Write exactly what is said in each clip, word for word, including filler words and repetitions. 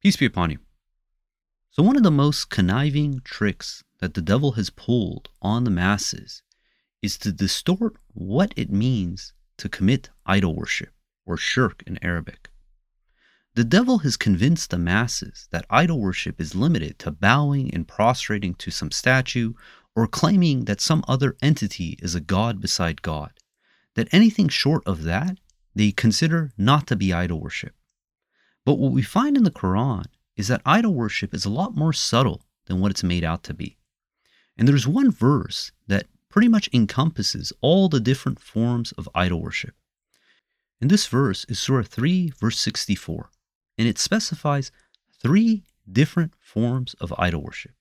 Peace be upon you. So one of the most conniving tricks that the devil has pulled on the masses is to distort what it means to commit idol worship, or shirk in Arabic. The devil has convinced the masses that idol worship is limited to bowing and prostrating to some statue, or claiming that some other entity is a god beside God, that anything short of that they consider not to be idol worship. But what we find in the Quran is that idol worship is a lot more subtle than what it's made out to be. And there's one verse that pretty much encompasses all the different forms of idol worship. And this verse is Surah three, verse sixty-four. And it specifies three different forms of idol worship.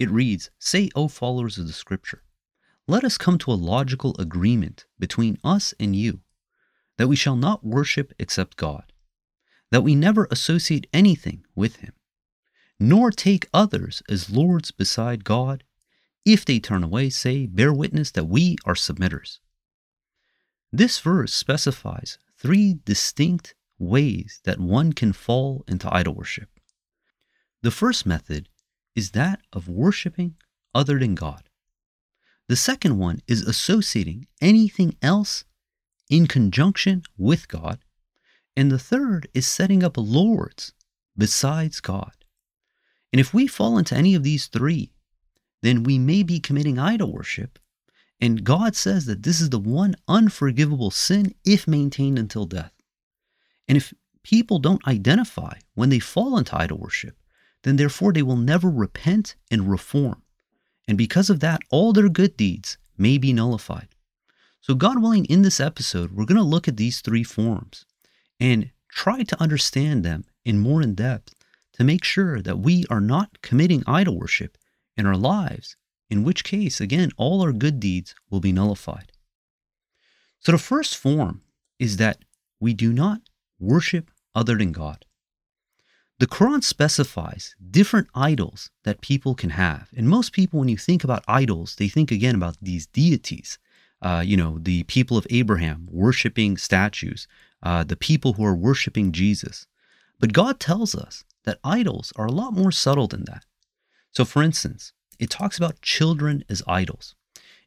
It reads, "Say, O followers of the scripture, let us come to a logical agreement between us and you, that we shall not worship except God, that we never associate anything with him, nor take others as lords beside God. If they turn away, say, bear witness that we are submitters." This verse specifies three distinct ways that one can fall into idol worship. The first method is that of worshiping other than God. The second one is associating anything else in conjunction with God. And the third is setting up lords besides God. And if we fall into any of these three, then we may be committing idol worship. And God says that this is the one unforgivable sin if maintained until death. And if people don't identify when they fall into idol worship, then therefore they will never repent and reform. And because of that, all their good deeds may be nullified. So God willing, in this episode, we're going to look at these three forms and try to understand them in more in depth to make sure that we are not committing idol worship in our lives, in which case, again, all our good deeds will be nullified. So the first form is that we do not worship other than God. The Quran specifies different idols that people can have. And most people, when you think about idols, they think again about these deities. Uh, you know, the people of Abraham worshiping statues, uh, the people who are worshiping Jesus. But God tells us that idols are a lot more subtle than that. So for instance, it talks about children as idols.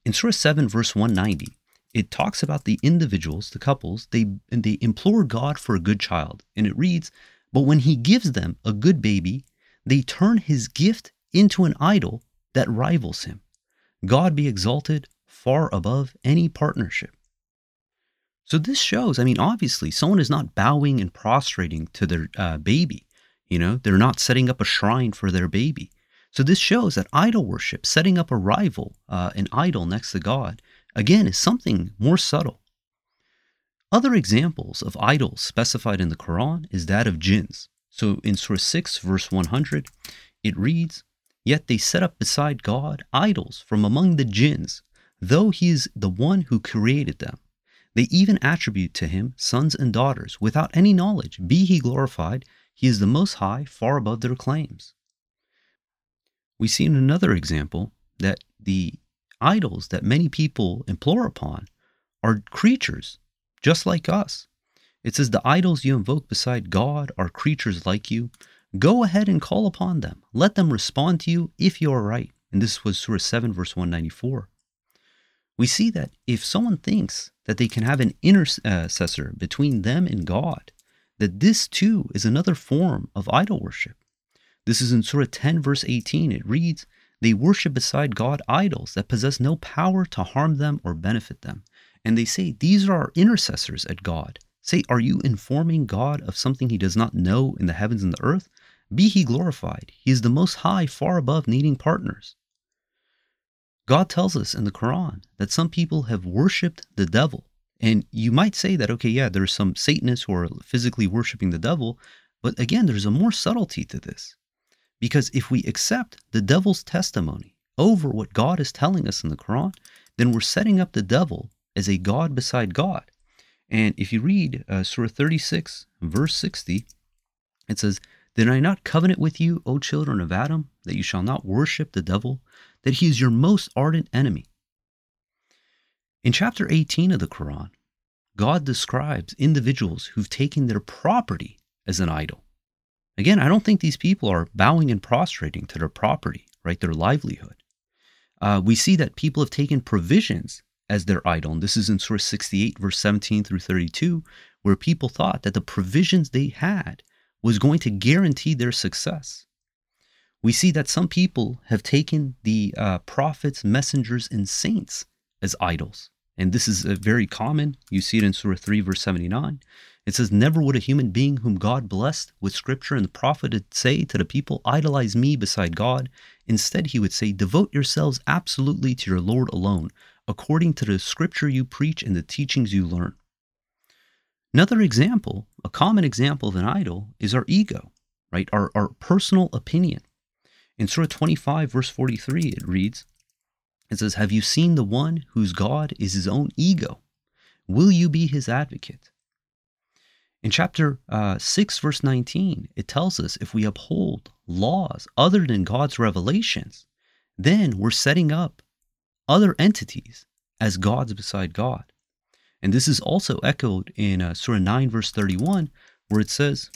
In Surah seven, verse one ninety, it talks about the individuals, the couples, they, they implore God for a good child. And it reads, "But when he gives them a good baby, they turn his gift into an idol that rivals him. God be exalted far above any partnership." So this shows, I mean, obviously, someone is not bowing and prostrating to their uh, baby. You know, they're not setting up a shrine for their baby. So this shows that idol worship, setting up a rival, uh, an idol next to God, again, is something more subtle. Other examples of idols specified in the Quran is that of jinns. So in Surah six, verse one hundred, it reads, "Yet they set up beside God idols from among the jinns, though he is the one who created them. They even attribute to him sons and daughters without any knowledge. Be he glorified, he is the Most High, far above their claims." We see in another example that the idols that many people implore upon are creatures just like us. It says, "The idols you invoke beside God are creatures like you. Go ahead and call upon them. Let them respond to you if you are right." And this was Surah seven, verse one ninety-four. We see that if someone thinks that they can have an intercessor between them and God, that this too is another form of idol worship. This is in Surah ten, verse eighteen. It reads, "They worship beside God idols that possess no power to harm them or benefit them. And they say, these are our intercessors at God. Say, are you informing God of something he does not know in the heavens and the earth? Be he glorified. He is the Most High, far above needing partners." God tells us in the Quran that some people have worshipped the devil. And you might say that, okay, yeah, there's some Satanists who are physically worshipping the devil. But again, there's a more subtlety to this. Because if we accept the devil's testimony over what God is telling us in the Quran, then we're setting up the devil as a god beside God. And if you read uh, Surah thirty-six, verse sixty, it says, "Did I not covenant with you, O children of Adam, that you shall not worship the devil, that he is your most ardent enemy?" In chapter eighteen of the Quran, God describes individuals who've taken their property as an idol. Again, I don't think these people are bowing and prostrating to their property, right? Their livelihood. Uh, we see that people have taken provisions as their idol. And this is in Surah sixty-eight, verse seventeen through thirty-two, where people thought that the provisions they had was going to guarantee their success. We see that some people have taken the uh, prophets, messengers, and saints as idols. And this is a very common. You see it in Surah three, verse seventy-nine. It says, never would a human being whom God blessed with scripture and the prophet say to the people, idolize me beside God. Instead, he would say, devote yourselves absolutely to your Lord alone, according to the scripture you preach and the teachings you learn. Another example, a common example of an idol is our ego, right? Our, our personal opinion. In Surah twenty-five, verse forty-three, it reads, it says, have you seen the one whose God is his own ego? Will you be his advocate? In chapter uh, six, verse nineteen, it tells us if we uphold laws other than God's revelations, then we're setting up other entities as gods beside God. And this is also echoed in uh, Surah nine, verse thirty-one, where it says,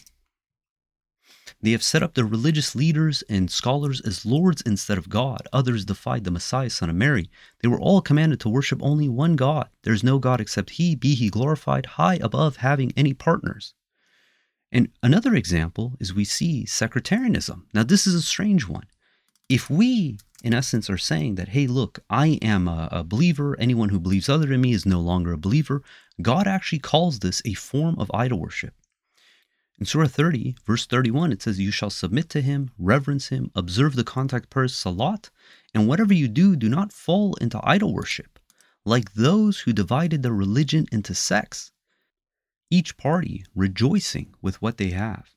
they have set up their religious leaders and scholars as lords instead of God. Others defied the Messiah, son of Mary. They were all commanded to worship only one God. There is no God except he, be he glorified, high above having any partners. And another example is we see sectarianism. Now, this is a strange one. If we, in essence, are saying that, hey, look, I am a, a believer. Anyone who believes other than me is no longer a believer. God actually calls this a form of idol worship. In Surah thirty, verse thirty-one, it says, you shall submit to him, reverence him, observe the contact prayers, salat, and whatever you do, do not fall into idol worship, like those who divided their religion into sects, each party rejoicing with what they have.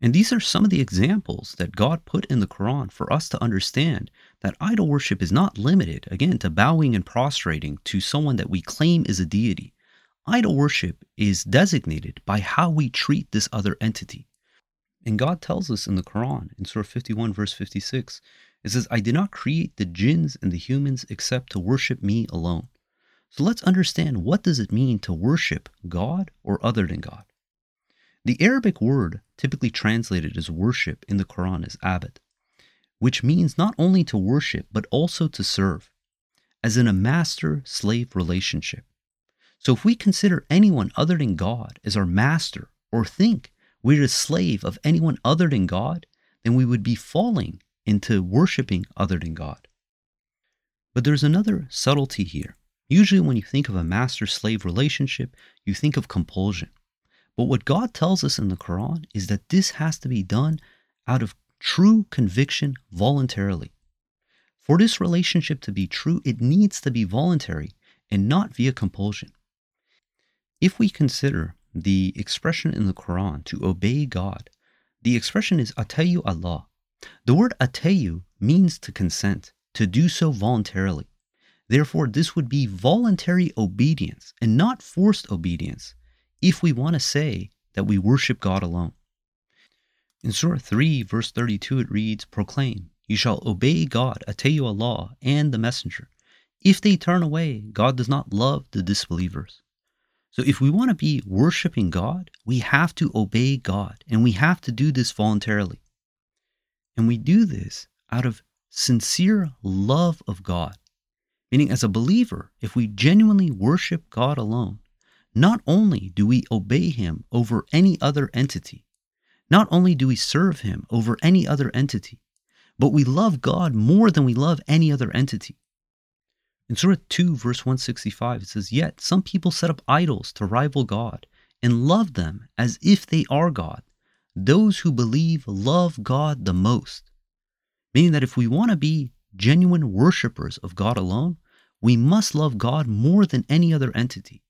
And these are some of the examples that God put in the Quran for us to understand that idol worship is not limited, again, to bowing and prostrating to someone that we claim is a deity. Idol worship is designated by how we treat this other entity. And God tells us in the Quran, in Surah fifty-one, verse fifty-six, it says, I did not create the jinns and the humans except to worship me alone. So let's understand, what does it mean to worship God or other than God? The Arabic word typically translated as worship in the Quran is abad, which means not only to worship, but also to serve, as in a master-slave relationship. So if we consider anyone other than God as our master, or think we're a slave of anyone other than God, then we would be falling into worshiping other than God. But there's another subtlety here. Usually when you think of a master-slave relationship, you think of compulsion. But what God tells us in the Quran is that this has to be done out of true conviction voluntarily. For this relationship to be true, it needs to be voluntary and not via compulsion. If we consider the expression in the Quran to obey God, the expression is atayu Allah. The word atayu means to consent, to do so voluntarily. Therefore, this would be voluntary obedience and not forced obedience if we want to say that we worship God alone. In Surah three, verse thirty-two, it reads, proclaim, you shall obey God, atayu Allah, and the messenger. If they turn away, God does not love the disbelievers. So if we want to be worshiping God, we have to obey God, and we have to do this voluntarily. And we do this out of sincere love of God. Meaning, as a believer, if we genuinely worship God alone, not only do we obey him over any other entity, not only do we serve him over any other entity, but we love God more than we love any other entity. In Surah two, verse one sixty-five, it says, yet some people set up idols to rival God and love them as if they are God. Those who believe love God the most. Meaning that if we want to be genuine worshipers of God alone, we must love God more than any other entity.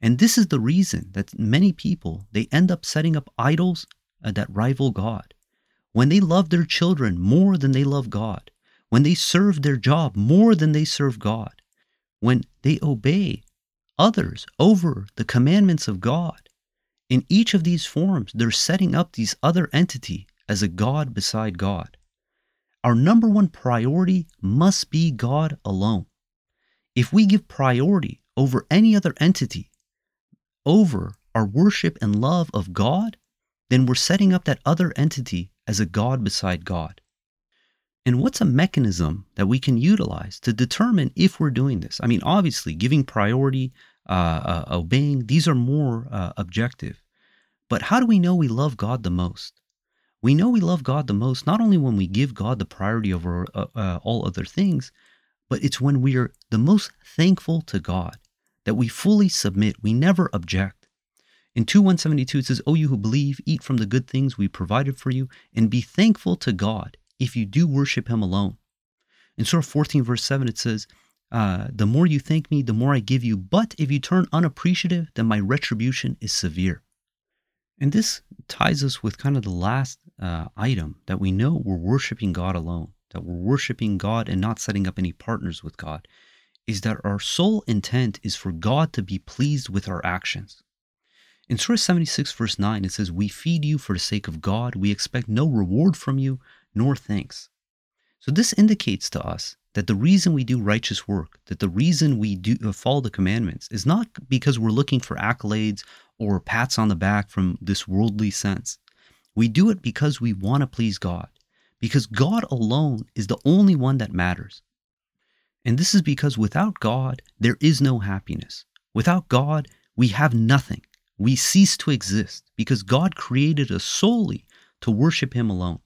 And this is the reason that many people, they end up setting up idols that rival God. When they love their children more than they love God, when they serve their job more than they serve God, when they obey others over the commandments of God, in each of these forms, they're setting up these other entity as a God beside God. Our number one priority must be God alone. If we give priority over any other entity, over our worship and love of God, then we're setting up that other entity as a god beside God. And what's a mechanism that we can utilize to determine if we're doing this? I mean, obviously, giving priority, uh, uh, obeying, these are more uh, objective. But how do we know we love God the most? We know we love God the most not only when we give God the priority over uh, uh, all other things, but it's when we are the most thankful to God, that we fully submit, we never object. In two one seventy-two, it says, "O you who believe, eat from the good things we provided for you, and be thankful to God if you do worship him alone." In Surah fourteen, verse seven, it says, uh, "The more you thank me, the more I give you. But if you turn unappreciative, then my retribution is severe." And this ties us with kind of the last uh, item, that we know we're worshiping God alone, that we're worshiping God and not setting up any partners with God, is that our sole intent is for God to be pleased with our actions. In Surah seventy-six, verse nine, it says, "We feed you for the sake of God. We expect no reward from you, nor thanks." So this indicates to us that the reason we do righteous work, that the reason we do uh, follow the commandments, is not because we're looking for accolades or pats on the back from this worldly sense. We do it because we want to please God, because God alone is the only one that matters. And this is because without God, there is no happiness. Without God, we have nothing. We cease to exist because God created us solely to worship him alone.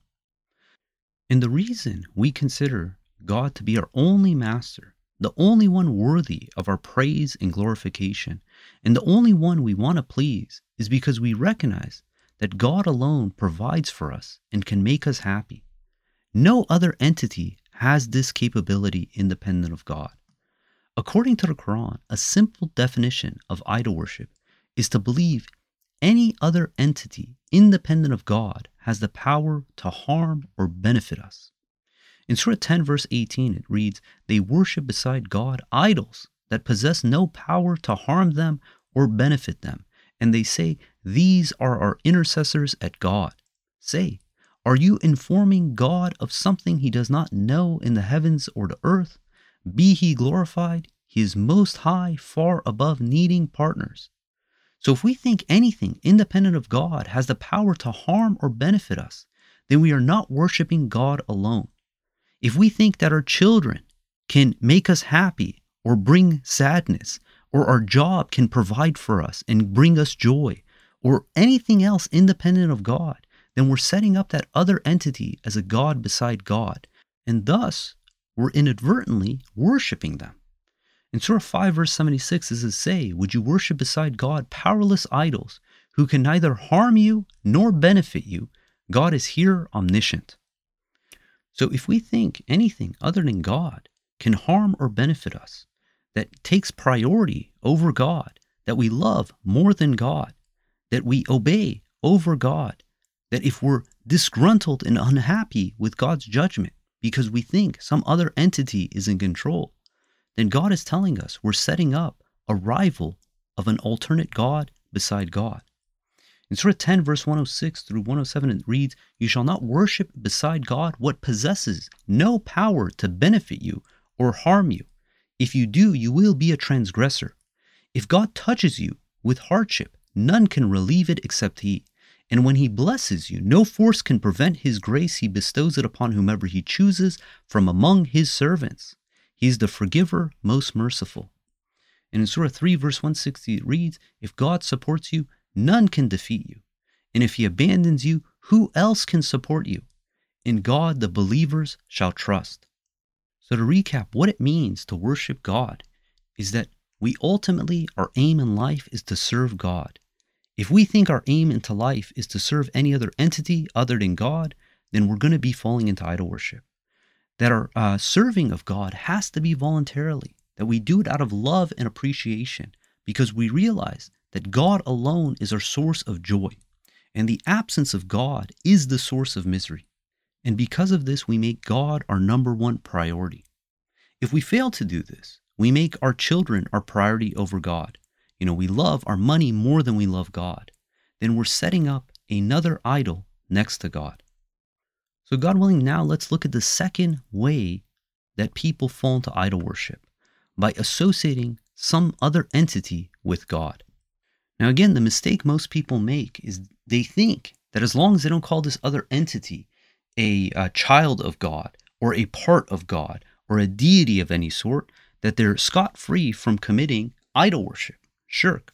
And the reason we consider God to be our only master, the only one worthy of our praise and glorification, and the only one we want to please, is because we recognize that God alone provides for us and can make us happy. No other entity has this capability independent of God. According to the Quran, a simple definition of idol worship is to believe any other entity independent of God has the power to harm or benefit us. In Surah ten, verse eighteen, it reads, "They worship beside God idols that possess no power to harm them or benefit them. And they say, 'These are our intercessors at God.' Say, are you informing God of something he does not know in the heavens or the earth? Be he glorified, he is most high, far above needing partners." So if we think anything independent of God has the power to harm or benefit us, then we are not worshiping God alone. If we think that our children can make us happy or bring sadness, or our job can provide for us and bring us joy, or anything else independent of God, then we're setting up that other entity as a god beside God, and thus we're inadvertently worshiping them. In Surah five, verse seventy-six, it says, "Say, would you worship beside God powerless idols who can neither harm you nor benefit you? God is here omniscient." So if we think anything other than God can harm or benefit us, that takes priority over God, that we love more than God, that we obey over God, that if we're disgruntled and unhappy with God's judgment because we think some other entity is in control, then God is telling us we're setting up a rival of an alternate god beside God. In Surah ten, verse one oh six through one oh seven, it reads, "You shall not worship beside God what possesses no power to benefit you or harm you. If you do, you will be a transgressor. If God touches you with hardship, none can relieve it except he. And when he blesses you, no force can prevent his grace. He bestows it upon whomever he chooses from among his servants. He is the forgiver, most merciful." And in Surah three, verse one sixty, it reads, "If God supports you, none can defeat you. And if he abandons you, who else can support you? In God the believers shall trust." So to recap, what it means to worship God is that we ultimately, our aim in life is to serve God. If we think our aim into life is to serve any other entity other than God, then we're going to be falling into idol worship. That our uh, serving of God has to be voluntarily, that we do it out of love and appreciation, because we realize that God alone is our source of joy, and the absence of God is the source of misery. And because of this, we make God our number one priority. If we fail to do this, we make our children our priority over God. You know, we love our money more than we love God. Then we're setting up another idol next to God. So God willing, now let's look at the second way that people fall into idol worship, by associating some other entity with God. Now again, the mistake most people make is they think that as long as they don't call this other entity a, a child of God or a part of God or a deity of any sort, that they're scot-free from committing idol worship, shirk.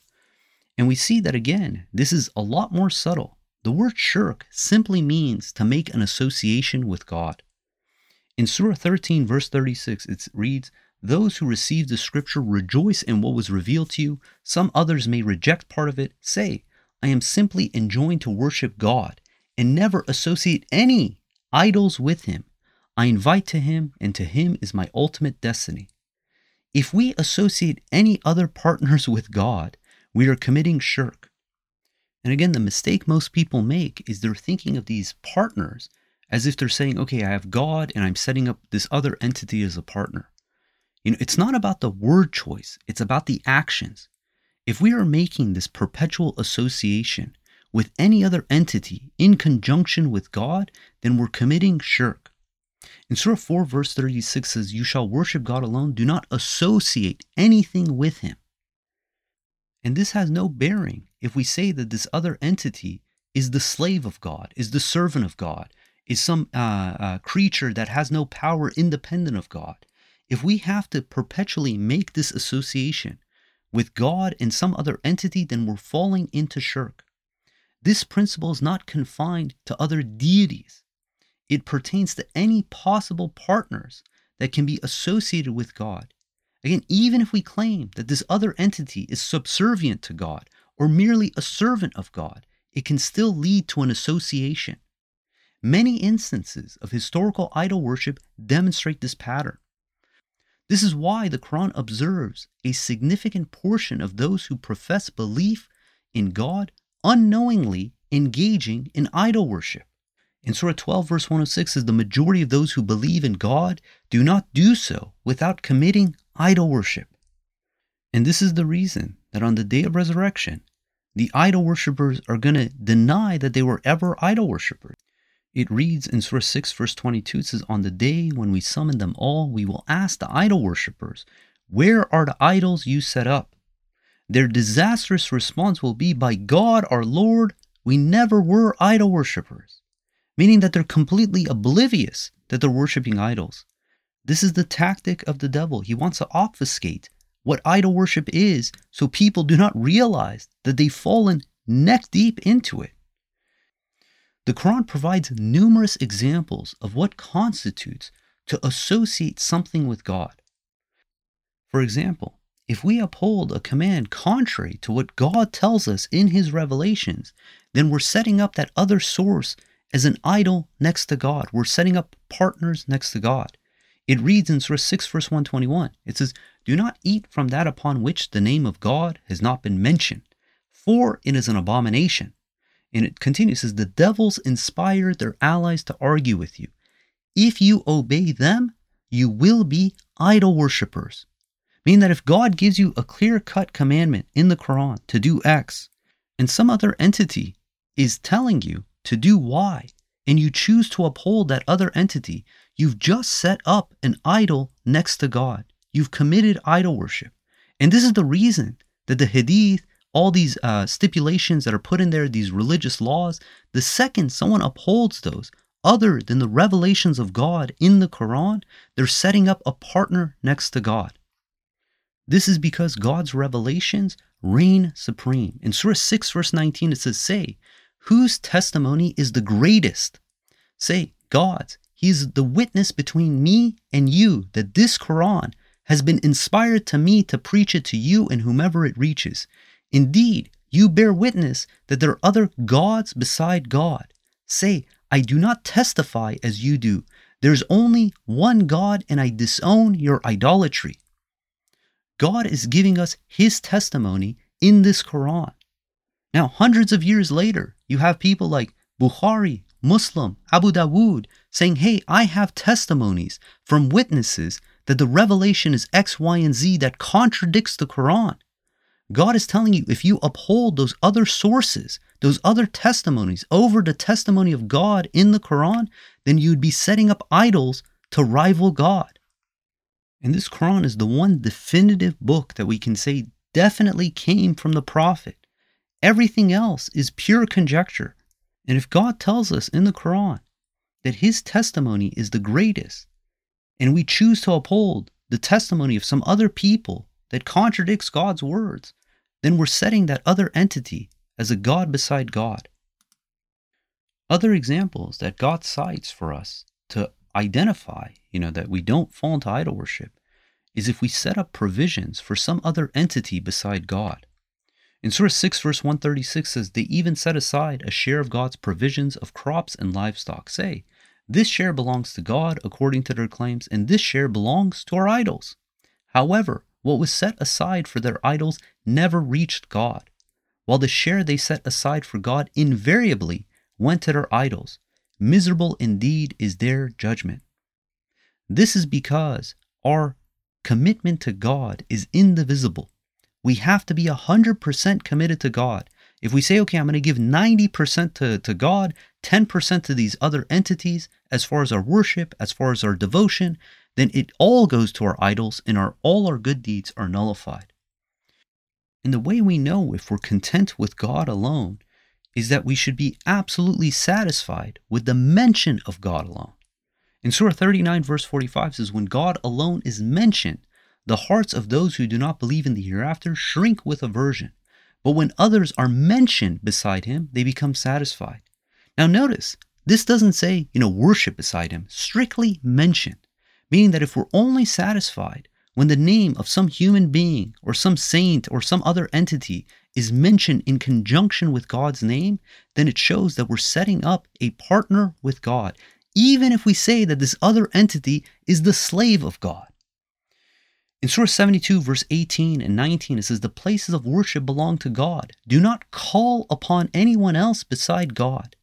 And we see that again, this is a lot more subtle. The word shirk simply means to make an association with God. In Surah thirteen, verse thirty-six, it reads, "Those who receive the scripture rejoice in what was revealed to you. Some others may reject part of it. Say, I am simply enjoined to worship God and never associate any idols with him. I invite to him, and to him is my ultimate destiny." If we associate any other partners with God, we are committing shirk. And again, the mistake most people make is they're thinking of these partners as if they're saying, okay, I have God and I'm setting up this other entity as a partner. You know, it's not about the word choice. It's about the actions. If we are making this perpetual association with any other entity in conjunction with God, then we're committing shirk. In Surah four, verse thirty-six says, "You shall worship God alone. Do not associate anything with him." And this has no bearing if we say that this other entity is the slave of God, is the servant of God, is some uh, uh, creature that has no power independent of God. If we have to perpetually make this association with God and some other entity, then we're falling into shirk. This principle is not confined to other deities. It pertains to any possible partners that can be associated with God. Again, even if we claim that this other entity is subservient to God or merely a servant of God, it can still lead to an association. Many instances of historical idol worship demonstrate this pattern. This is why the Quran observes a significant portion of those who profess belief in God unknowingly engaging in idol worship. In Surah twelve, verse one oh six says, "The majority of those who believe in God do not do so without committing idol worship." And this is the reason that on the day of resurrection, the idol worshippers are going to deny that they were ever idol worshippers. It reads in Surah six, verse twenty-two, it says, "On the day when we summon them all, we will ask the idol worshippers, 'Where are the idols you set up?' Their disastrous response will be, 'By God our Lord, we never were idol worshippers.'" Meaning that they're completely oblivious that they're worshiping idols. This is the tactic of the devil. He wants to obfuscate what idol worship is so people do not realize that they've fallen neck deep into it. The Quran provides numerous examples of what constitutes to associate something with God. For example, if we uphold a command contrary to what God tells us in his revelations, then we're setting up that other source as an idol next to God. We're setting up partners next to God. It reads in Surah six, verse one twenty-one. It says, "Do not eat from that upon which the name of God has not been mentioned, for it is an abomination." And it continues, says, "The devils inspire their allies to argue with you. If you obey them, you will be idol worshippers." Meaning that if God gives you a clear-cut commandment in the Quran to do X, and some other entity is telling you to do Y, and you choose to uphold that other entity, you've just set up an idol next to God. You've committed idol worship. And this is the reason that the Hadith, all these uh, stipulations that are put in there, these religious laws, the second someone upholds those other than the revelations of God in the Quran, they're setting up a partner next to God. This is because God's revelations reign supreme. In Surah six, verse nineteen, it says, "Say, whose testimony is the greatest? Say, God's. He is the witness between me and you that this Quran has been inspired to me to preach it to you and whomever it reaches. Indeed, you bear witness that there are other gods beside God. Say, I do not testify as you do. There is only one God, and I disown your idolatry." God is giving us his testimony in this Quran. Now, hundreds of years later, you have people like Bukhari, Muslim, Abu Dawood saying, "Hey, I have testimonies from witnesses that the revelation is X, Y, and Z that contradicts the Quran." God is telling you, if you uphold those other sources, those other testimonies over the testimony of God in the Quran, then you'd be setting up idols to rival God. And this Quran is the one definitive book that we can say definitely came from the Prophet. Everything else is pure conjecture. And if God tells us in the Quran that his testimony is the greatest, and we choose to uphold the testimony of some other people that contradicts God's words, then we're setting that other entity as a god beside God. Other examples that God cites for us to identify, you know, that we don't fall into idol worship, is if we set up provisions for some other entity beside God. In Surah six, verse one thirty-six says, they even set aside a share of God's provisions of crops and livestock, say, this share belongs to God according to their claims, and this share belongs to our idols. However, what was set aside for their idols never reached God, while the share they set aside for God invariably went to their idols. Miserable indeed is their judgment. This is because our commitment to God is indivisible. We have to be one hundred percent committed to God. If we say, okay, I'm going to give ninety percent to, to God, ten percent to these other entities, as far as our worship, as far as our devotion, then it all goes to our idols and our all our good deeds are nullified. And the way we know if we're content with God alone is that we should be absolutely satisfied with the mention of God alone. In Surah thirty-nine, verse forty-five says, when God alone is mentioned, the hearts of those who do not believe in the hereafter shrink with aversion. But when others are mentioned beside him, they become satisfied. Now notice, this doesn't say, you know, worship beside him, strictly mentioned, meaning that if we're only satisfied when the name of some human being or some saint or some other entity is mentioned in conjunction with God's name, then it shows that we're setting up a partner with God, even if we say that this other entity is the slave of God. In Surah seventy-two, verse eighteen and nineteen, it says, the places of worship belong to God. Do not call upon anyone else beside God.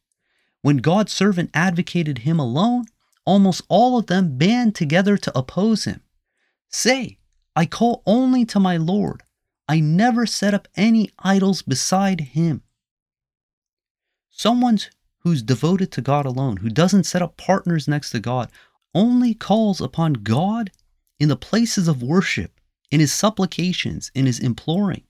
When God's servant advocated him alone, almost all of them band together to oppose him. Say, I call only to my Lord. I never set up any idols beside him. Someone who's devoted to God alone, who doesn't set up partners next to God, only calls upon God in the places of worship, in his supplications, in his imploring.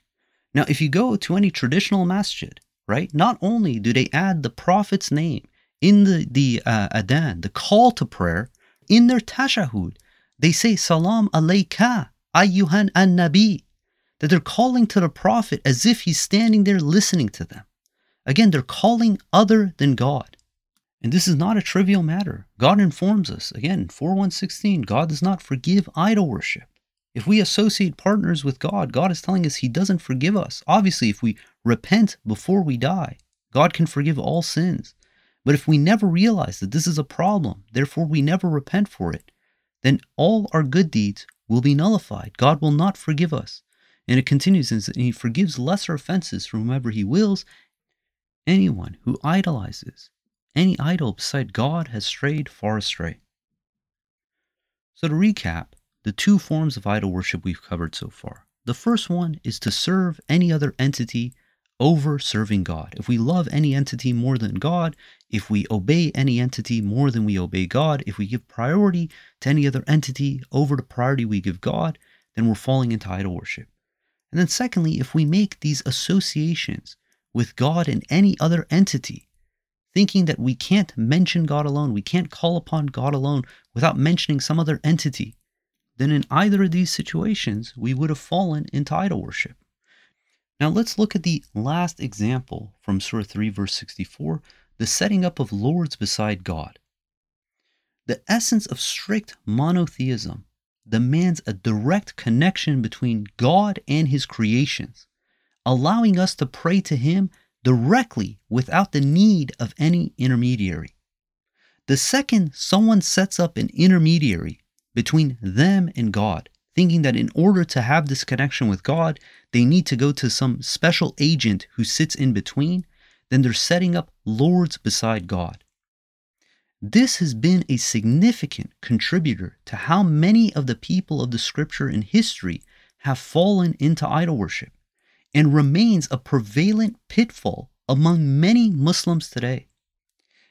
Now, if you go to any traditional masjid, right, not only do they add the prophet's name in the, the uh, adhan, the call to prayer, in their tashahud, they say, Salam alayka ayyuhan an-nabi, that they're calling to the prophet as if he's standing there listening to them. Again, they're calling other than God. And this is not a trivial matter. God informs us, again, four one sixteen, God does not forgive idol worship. If we associate partners with God, God is telling us he doesn't forgive us. Obviously, if we repent before we die, God can forgive all sins. But if we never realize that this is a problem, therefore we never repent for it, then all our good deeds will be nullified. God will not forgive us. And it continues, and he forgives lesser offenses from whomever he wills. Anyone who idolizes any idol beside God has strayed far astray. So to recap, the two forms of idol worship we've covered so far. The first one is to serve any other entity over serving God. If we love any entity more than God, if we obey any entity more than we obey God, if we give priority to any other entity over the priority we give God, then we're falling into idol worship. And then secondly, if we make these associations with God and any other entity, thinking that we can't mention God alone, we can't call upon God alone without mentioning some other entity, then in either of these situations, we would have fallen into idol worship. Now let's look at the last example from Surah three, verse sixty-four, the setting up of lords beside God. The essence of strict monotheism demands a direct connection between God and his creations, allowing us to pray to him directly without the need of any intermediary. The second someone sets up an intermediary between them and God, thinking that in order to have this connection with God, they need to go to some special agent who sits in between, then they're setting up lords beside God. This has been a significant contributor to how many of the people of the scripture and history have fallen into idol worship, and remains a prevalent pitfall among many Muslims today.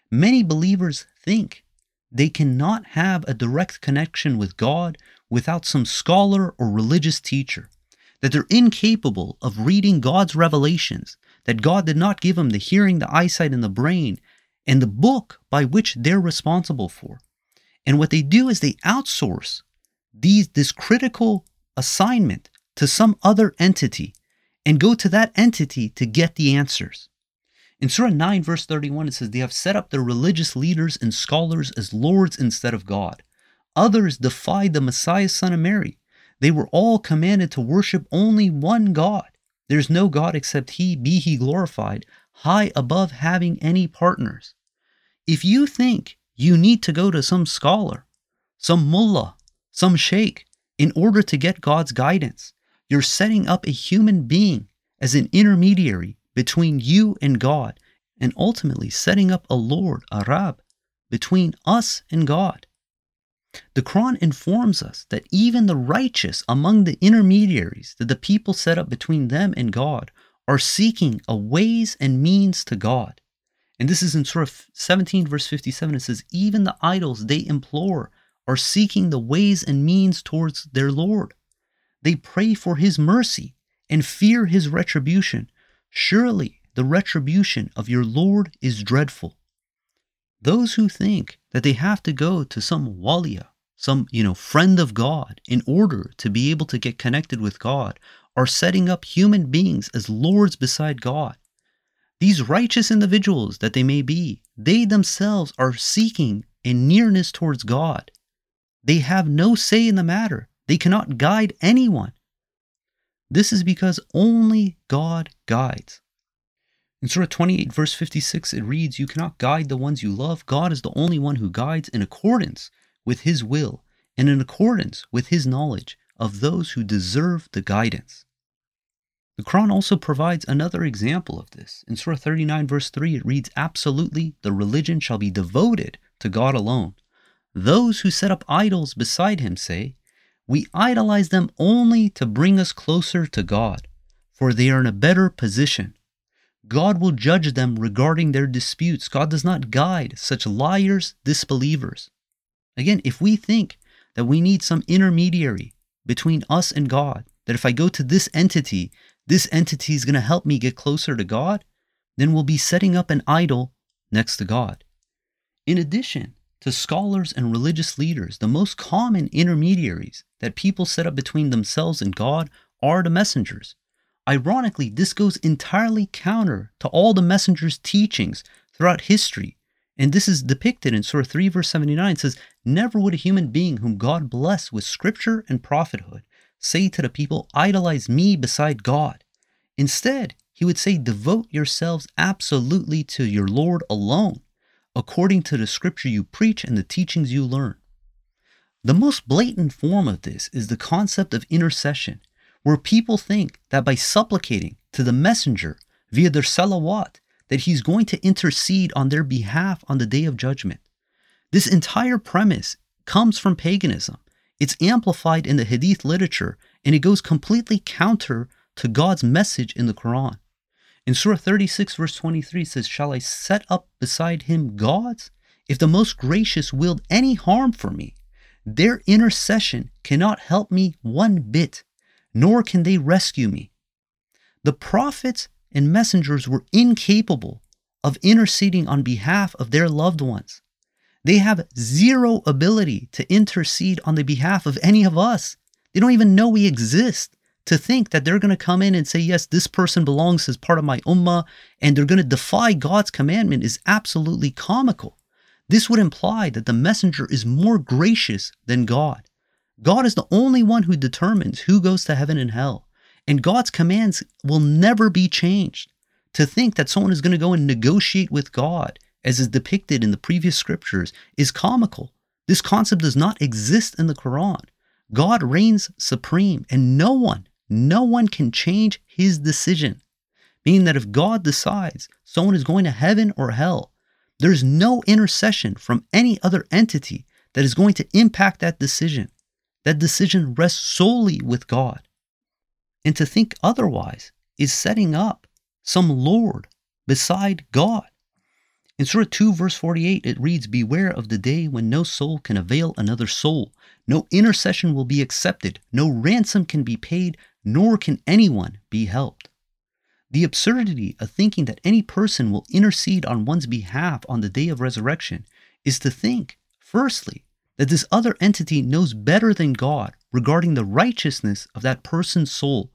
Many believers think they cannot have a direct connection with God without some scholar or religious teacher, that they're incapable of reading God's revelations, that God did not give them the hearing, the eyesight, and the brain, and the book by which they're responsible for. And what they do is they outsource these this critical assignment to some other entity and go to that entity to get the answers. In Surah nine, verse thirty-one, it says, they have set up their religious leaders and scholars as lords instead of God. Others defied the Messiah, son of Mary. They were all commanded to worship only one God. There's no God except He, be He glorified, high above having any partners. If you think you need to go to some scholar, some mullah, some sheikh, in order to get God's guidance, you're setting up a human being as an intermediary between you and God, and ultimately setting up a Lord, a Rab, between us and God. The Quran informs us that even the righteous among the intermediaries that the people set up between them and God are seeking a ways and means to God. And this is in Surah seventeen, verse fifty-seven. It says, even the idols they implore are seeking the ways and means towards their Lord. They pray for His mercy and fear His retribution. Surely the retribution of your Lord is dreadful. Those who think that they have to go to some waliya, some, you know, friend of God, in order to be able to get connected with God, are setting up human beings as lords beside God. These righteous individuals that they may be, they themselves are seeking a nearness towards God. They have no say in the matter. They cannot guide anyone. This is because only God guides. In Surah twenty-eight, verse fifty-six, it reads, you cannot guide the ones you love. God is the only one who guides in accordance with His will and in accordance with His knowledge of those who deserve the guidance. The Quran also provides another example of this. In Surah thirty-nine, verse three, it reads, absolutely, the religion shall be devoted to God alone. Those who set up idols beside Him say, we idolize them only to bring us closer to God, for they are in a better position. God will judge them regarding their disputes. God does not guide such liars, disbelievers. Again, if we think that we need some intermediary between us and God, that if I go to this entity, this entity is going to help me get closer to God, then we'll be setting up an idol next to God. In addition to scholars and religious leaders, the most common intermediaries that people set up between themselves and God are the messengers. Ironically, this goes entirely counter to all the messengers' teachings throughout history. And this is depicted in Surah three, verse seventy-nine. It says, never would a human being whom God blessed with scripture and prophethood say to the people, idolize me beside God. Instead, He would say, devote yourselves absolutely to your Lord alone, according to the scripture you preach and the teachings you learn. The most blatant form of this is the concept of intercession, where people think that by supplicating to the messenger via their salawat, that he's going to intercede on their behalf on the Day of Judgment. This entire premise comes from paganism. It's amplified in the Hadith literature, and it goes completely counter to God's message in the Quran. In Surah thirty-six, verse twenty-three, it says, shall I set up beside Him gods? If the Most Gracious willed any harm for me, their intercession cannot help me one bit, nor can they rescue me. The prophets and messengers were incapable of interceding on behalf of their loved ones. They have zero ability to intercede on the behalf of any of us. They don't even know we exist. To think that they're going to come in and say, yes, this person belongs as part of my ummah, and they're going to defy God's commandment is absolutely comical. This would imply that the messenger is more gracious than God. God is the only one who determines who goes to heaven and hell, and God's commands will never be changed. To think that someone is going to go and negotiate with God, as is depicted in the previous scriptures, is comical. This concept does not exist in the Quran. God reigns supreme, and no one, no one can change His decision. Meaning that if God decides someone is going to heaven or hell, there's no intercession from any other entity that is going to impact that decision. That decision rests solely with God. And to think otherwise is setting up some Lord beside God. In Surah two, verse forty-eight, it reads, beware of the day when no soul can avail another soul. No intercession will be accepted. No ransom can be paid, nor can anyone be helped. The absurdity of thinking that any person will intercede on one's behalf on the day of resurrection is to think, firstly, that this other entity knows better than God regarding the righteousness of that person's soul,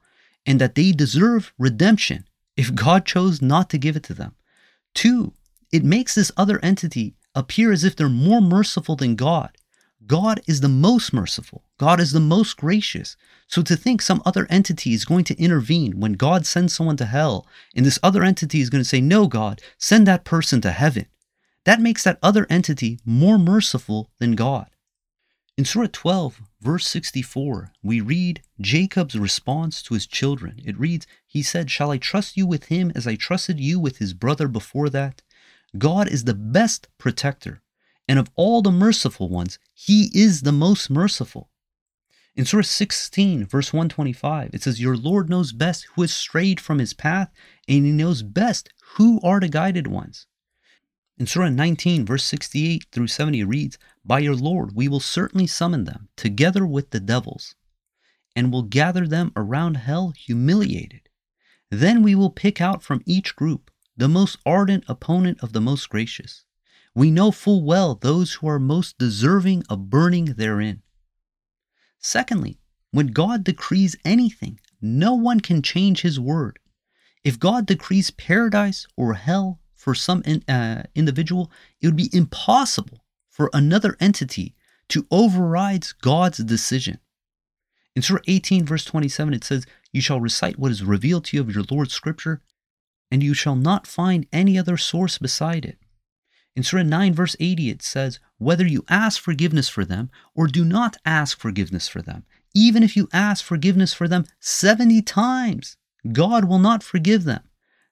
and that they deserve redemption if God chose not to give it to them. Two, it makes this other entity appear as if they're more merciful than God. God is the most merciful. God is the most gracious. So to think some other entity is going to intervene when God sends someone to hell, and this other entity is going to say, no, God, send that person to heaven, that makes that other entity more merciful than God. In Surah twelve, verse sixty-four, we read Jacob's response to his children. It reads, he said, shall I trust you with him as I trusted you with his brother before that? God is the best protector, and of all the merciful ones, he is the most merciful. In Surah sixteen, verse one twenty-five, it says, your Lord knows best who has strayed from his path, and he knows best who are the guided ones. In Surah nineteen, verse sixty-eight through seventy, it reads, by your Lord, we will certainly summon them, together with the devils, and will gather them around hell humiliated. Then we will pick out from each group the most ardent opponent of the most gracious. We know full well those who are most deserving of burning therein. Secondly, when God decrees anything, no one can change his word. If God decrees paradise or hell for some in, uh, individual, it would be impossible for another entity to override God's decision. In Surah eighteen, verse twenty-seven, it says, you shall recite what is revealed to you of your Lord's scripture, and you shall not find any other source beside it. In Surah nine, verse eighty, it says, whether you ask forgiveness for them or do not ask forgiveness for them, even if you ask forgiveness for them seventy times, God will not forgive them.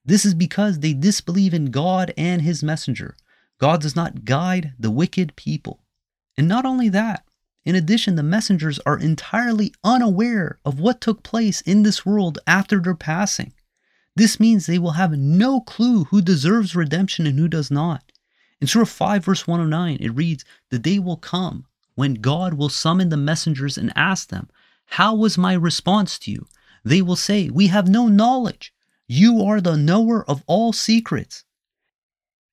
This is because they disbelieve in God and his messenger. God does not guide the wicked people. And not only that, in addition, the messengers are entirely unaware of what took place in this world after their passing. This means they will have no clue who deserves redemption and who does not. In Surah five, verse one oh nine, it reads, the day will come when God will summon the messengers and ask them, how was my response to you? They will say, we have no knowledge. You are the knower of all secrets.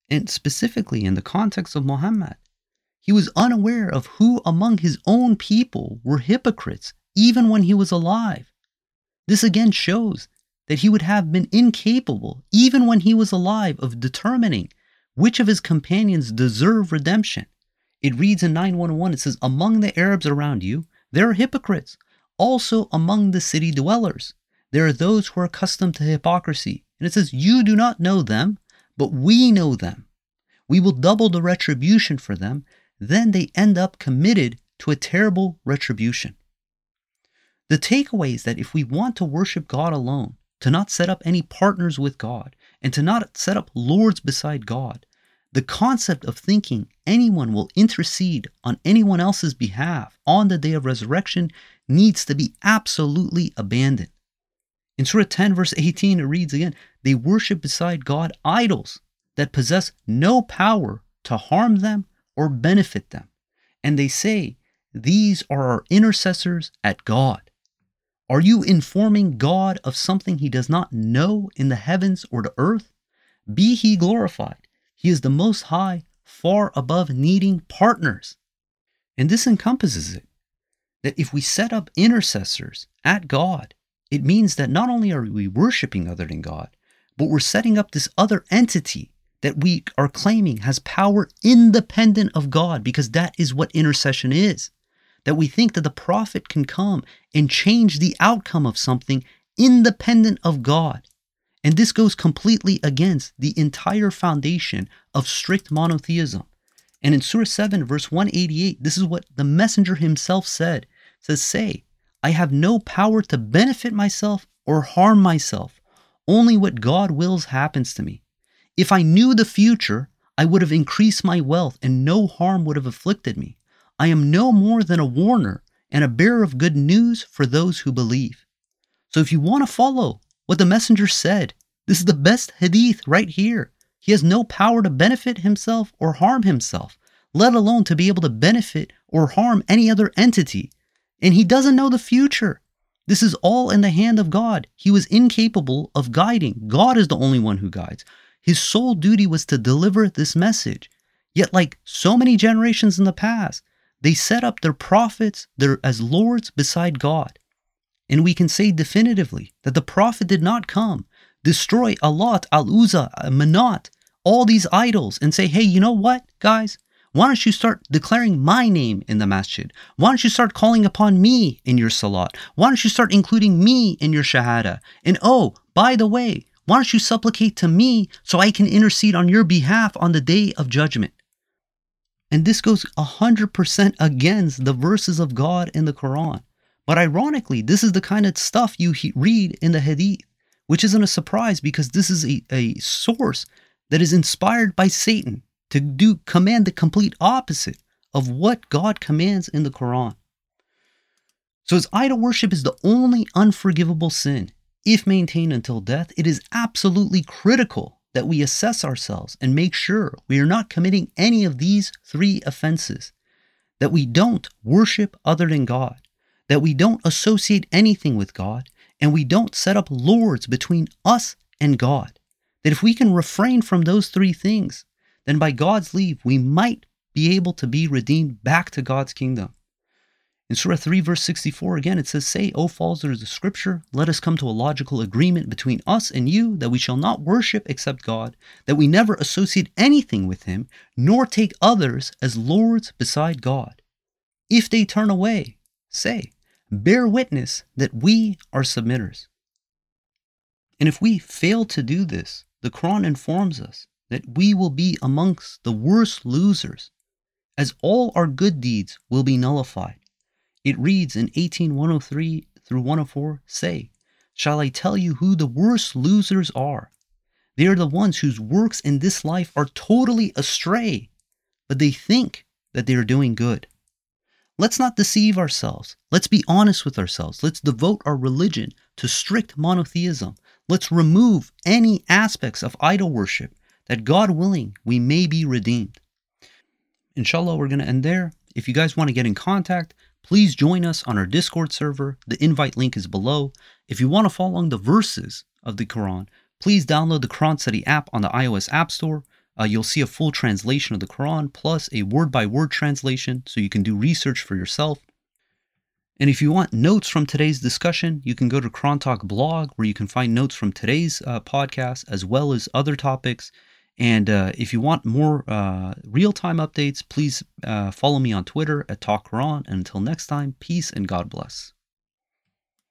And specifically in the context of Muhammad, he was unaware of who among his own people were hypocrites, even when he was alive. This again shows that he would have been incapable, even when he was alive, of determining which of his companions deserve redemption. It reads in nine one one, it says, among the Arabs around you, there are hypocrites. Also among the city dwellers, there are those who are accustomed to hypocrisy. And it says, you do not know them, but we know them. We will double the retribution for them. Then they end up committed to a terrible retribution. The takeaway is that if we want to worship God alone, to not set up any partners with God, and to not set up lords beside God, the concept of thinking anyone will intercede on anyone else's behalf on the day of resurrection needs to be absolutely abandoned. In Surah ten, verse eighteen, it reads again, they worship beside God idols that possess no power to harm them or benefit them. And they say, these are our intercessors at God. Are you informing God of something he does not know in the heavens or the earth? Be he glorified. He is the Most High, far above needing partners. And this encompasses it, that if we set up intercessors at God, it means that not only are we worshiping other than God, but we're setting up this other entity that we are claiming has power independent of God, because that is what intercession is. That we think that the prophet can come and change the outcome of something independent of God. And this goes completely against the entire foundation of strict monotheism. And in Surah seven, verse one eighty-eight, this is what the messenger himself said. It says, say, I have no power to benefit myself or harm myself. Only what God wills happens to me. If I knew the future, I would have increased my wealth and no harm would have afflicted me. I am no more than a warner and a bearer of good news for those who believe. So if you want to follow what the messenger said, this is the best hadith right here. He has no power to benefit himself or harm himself, let alone to be able to benefit or harm any other entity. And he doesn't know the future. This is all in the hand of God. He was incapable of guiding. God is the only one who guides. His sole duty was to deliver this message. Yet, like so many generations in the past, they set up their prophets their, as lords beside God. And we can say definitively that the prophet did not come, destroy Alat, Al-Uzza, Manat, all these idols, and say, hey, you know what, guys? Why don't you start declaring my name in the masjid? Why don't you start calling upon me in your salat? Why don't you start including me in your shahada? And oh, by the way, why don't you supplicate to me so I can intercede on your behalf on the day of judgment? And this goes one hundred percent against the verses of God in the Quran. But ironically, this is the kind of stuff you he- read in the hadith, which isn't a surprise because this is a, a source that is inspired by Satan to do command the complete opposite of what God commands in the Quran. So as idol worship is the only unforgivable sin, if maintained until death, it is absolutely critical that we assess ourselves and make sure we are not committing any of these three offenses, that we don't worship other than God, that we don't associate anything with God, and we don't set up lords between us and God. That if we can refrain from those three things, then by God's leave, we might be able to be redeemed back to God's kingdom. In Surah three, verse sixty-four, again, it says, say, O followers of Scripture, let us come to a logical agreement between us and you, that we shall not worship except God, that we never associate anything with Him, nor take others as lords beside God. If they turn away, say, bear witness that we are submitters. And if we fail to do this, the Quran informs us that we will be amongst the worst losers, as all our good deeds will be nullified. It reads in eighteen one oh three through one oh four, say, shall I tell you who the worst losers are? They are the ones whose works in this life are totally astray, but they think that they are doing good. Let's not deceive ourselves. Let's be honest with ourselves. Let's devote our religion to strict monotheism. Let's remove any aspects of idol worship, that God willing, we may be redeemed. Inshallah, we're going to end there. If you guys want to get in contact, please join us on our Discord server. The invite link is below. If you want to follow along the verses of the Quran, please download the Quran Study app on the iOS App Store. Uh, you'll see a full translation of the Quran, plus a word-by-word translation, so you can do research for yourself. And if you want notes from today's discussion, you can go to Quran Talk blog, where you can find notes from today's uh, podcast, as well as other topics. And uh, if you want more uh, real-time updates, please uh, follow me on Twitter at Talk Quran. And until next time, peace and God bless.